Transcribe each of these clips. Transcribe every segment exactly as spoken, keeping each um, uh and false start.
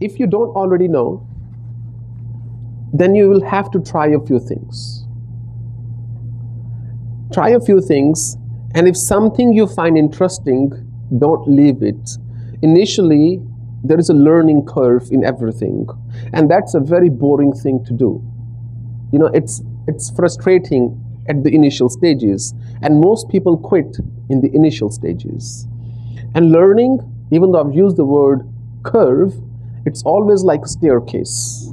if you don't already know, then you will have to try a few things. Try a few things, and if something you find interesting, don't leave it. Initially, there is a learning curve in everything, and that's a very boring thing to do. You know, it's, it's frustrating at the initial stages, and most people quit in the initial stages. And learning, even though I've used the word curve, it's always like a staircase.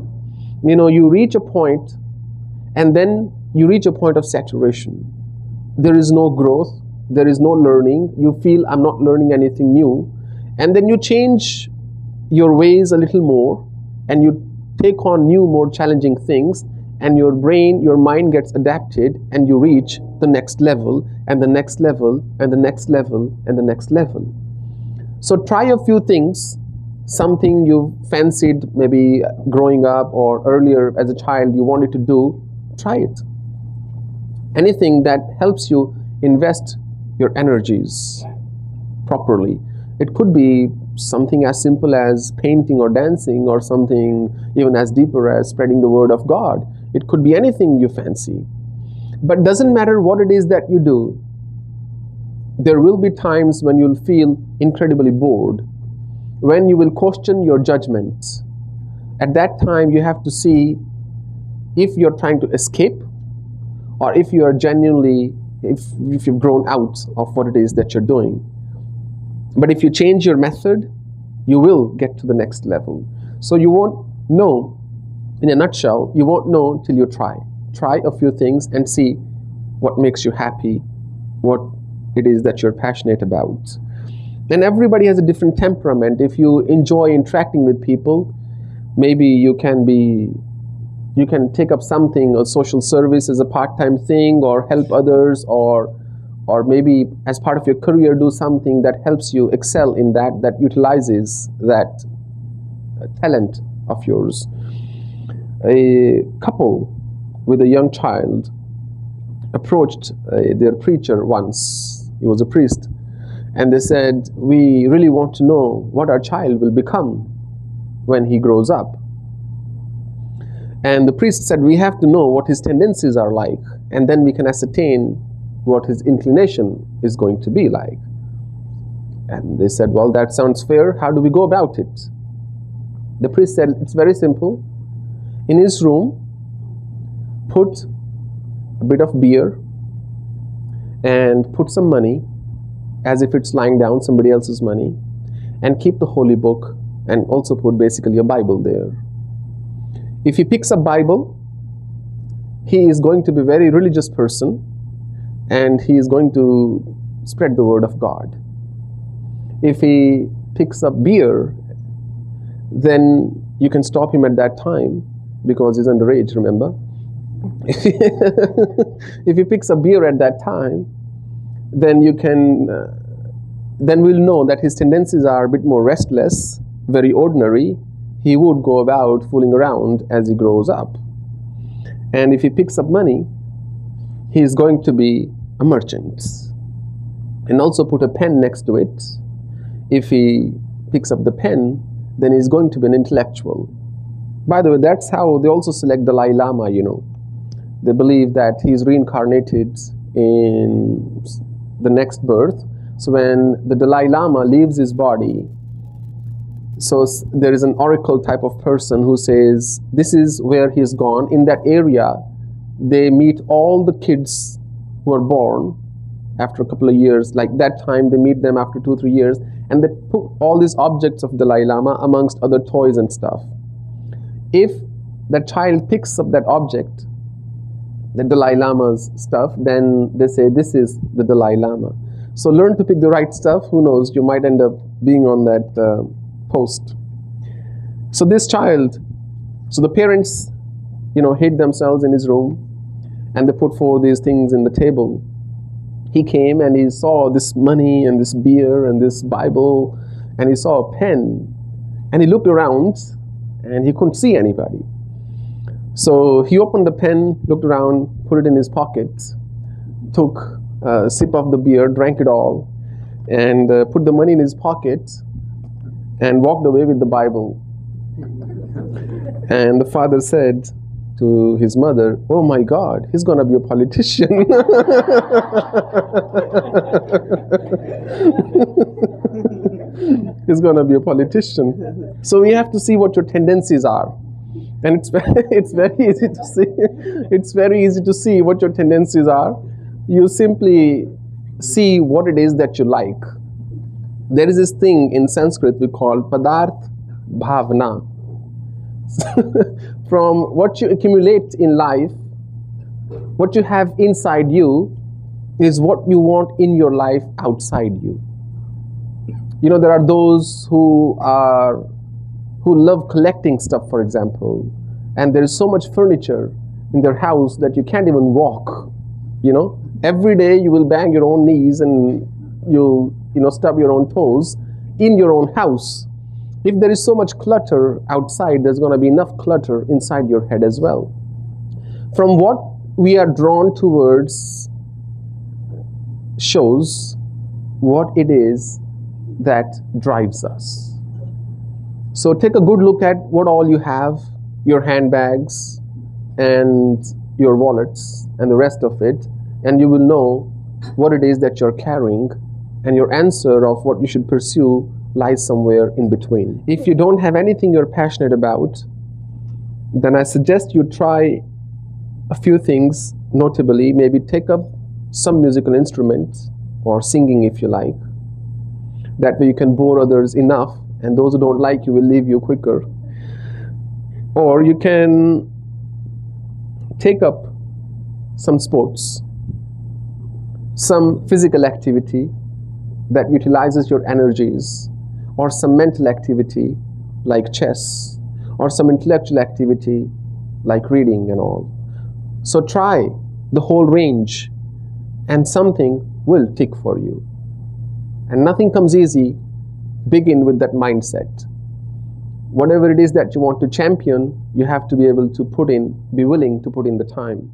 You know, you reach a point, and then you reach a point of saturation. There is no growth, there is no learning, you feel I'm not learning anything new, and then you change your ways a little more, and you take on new, more challenging things, and your brain, your mind gets adapted, and you reach the next level, and the next level, and the next level, and the next level. So try a few things, something you fancied maybe growing up or earlier as a child you wanted to do, try it. Anything that helps you invest your energies properly. It could be something as simple as painting or dancing, or something even as deeper as spreading the word of God. It could be anything you fancy. But doesn't matter what it is that you do, there will be times when you'll feel incredibly bored, when you will question your judgment. At that time, you have to see if you're trying to escape, or if you are genuinely, if, if you've grown out of what it is that you're doing. But if you change your method, you will get to the next level. So you won't know, in a nutshell, you won't know till you try. Try a few things and see what makes you happy, what it is that you're passionate about. And everybody has a different temperament. If you enjoy interacting with people, maybe you can be You can take up something, or social service as a part-time thing, or help others, or or maybe as part of your career do something that helps you excel in that, that utilizes that talent of yours. A couple with a young child approached uh, their preacher once, he was a priest, and they said, "We really want to know what our child will become when he grows up." And the priest said, "We have to know what his tendencies are like, and then we can ascertain what his inclination is going to be like." And they said, "Well, that sounds fair. How do we go about it?" The priest said, "It's very simple. In his room, put a bit of beer and put some money, as if it's lying down, somebody else's money, and keep the holy book, and also put basically a Bible there. If he picks up Bible, he is going to be a very religious person, and he is going to spread the word of God. If he picks up beer, then you can stop him at that time, because he's underage, remember? If he picks up beer at that time, then you can, uh, then we'll know that his tendencies are a bit more restless, very ordinary. He would go about fooling around as he grows up. And if he picks up money, he is going to be a merchant. And also put a pen next to it. If he picks up the pen, then he's going to be an intellectual." By the way, that's how they also select Dalai Lama, you know. They believe that he's reincarnated in the next birth. So when the Dalai Lama leaves his body, so there is an oracle type of person who says, this is where he's gone. In that area, they meet all the kids who are born after a couple of years. Like that time, they meet them after two, three years. And they put all these objects of Dalai Lama amongst other toys and stuff. If the child picks up that object, the Dalai Lama's stuff, then they say, this is the Dalai Lama. So learn to pick the right stuff. Who knows, you might end up being on that uh, post. So this child, so the parents, you know, hid themselves in his room, and they put forward these things in the table. He came and he saw this money and this beer and this Bible, and he saw a pen, and he looked around and he couldn't see anybody. So he opened the pen, looked around, put it in his pocket, took a sip of the beer, drank it all, and uh, put the money in his pocket, and walked away with the Bible. And the father said to his mother, "Oh my God, he's going to be a politician." He's going to be a politician. So we have to see what your tendencies are. And it's very, it's very easy to see. It's very easy to see what your tendencies are. You simply see what it is that you like. There is this thing in Sanskrit we call Padarth Bhavana. From what you accumulate in life, what you have inside you is what you want in your life outside you. You know, there are those who are who love collecting stuff, for example, and there is so much furniture in their house that you can't even walk. You know, every day you will bang your own knees and you'll, you know, stub your own toes in your own house. If there is so much clutter outside, there's going to be enough clutter inside your head as well. From what we are drawn towards shows what it is that drives us. So take a good look at what all you have, your handbags and your wallets and the rest of it, and you will know what it is that you're carrying, and your answer of what you should pursue lies somewhere in between. If you don't have anything you're passionate about, then I suggest you try a few things, notably maybe take up some musical instrument or singing if you like. That way you can bore others enough, and those who don't like you will leave you quicker. Or you can take up some sports, some physical activity that utilizes your energies, or some mental activity like chess, or some intellectual activity like reading and all. So try the whole range and something will tick for you. And nothing comes easy. Begin with that mindset. Whatever it is that you want to champion, you have to be able to put in, be willing to put in the time.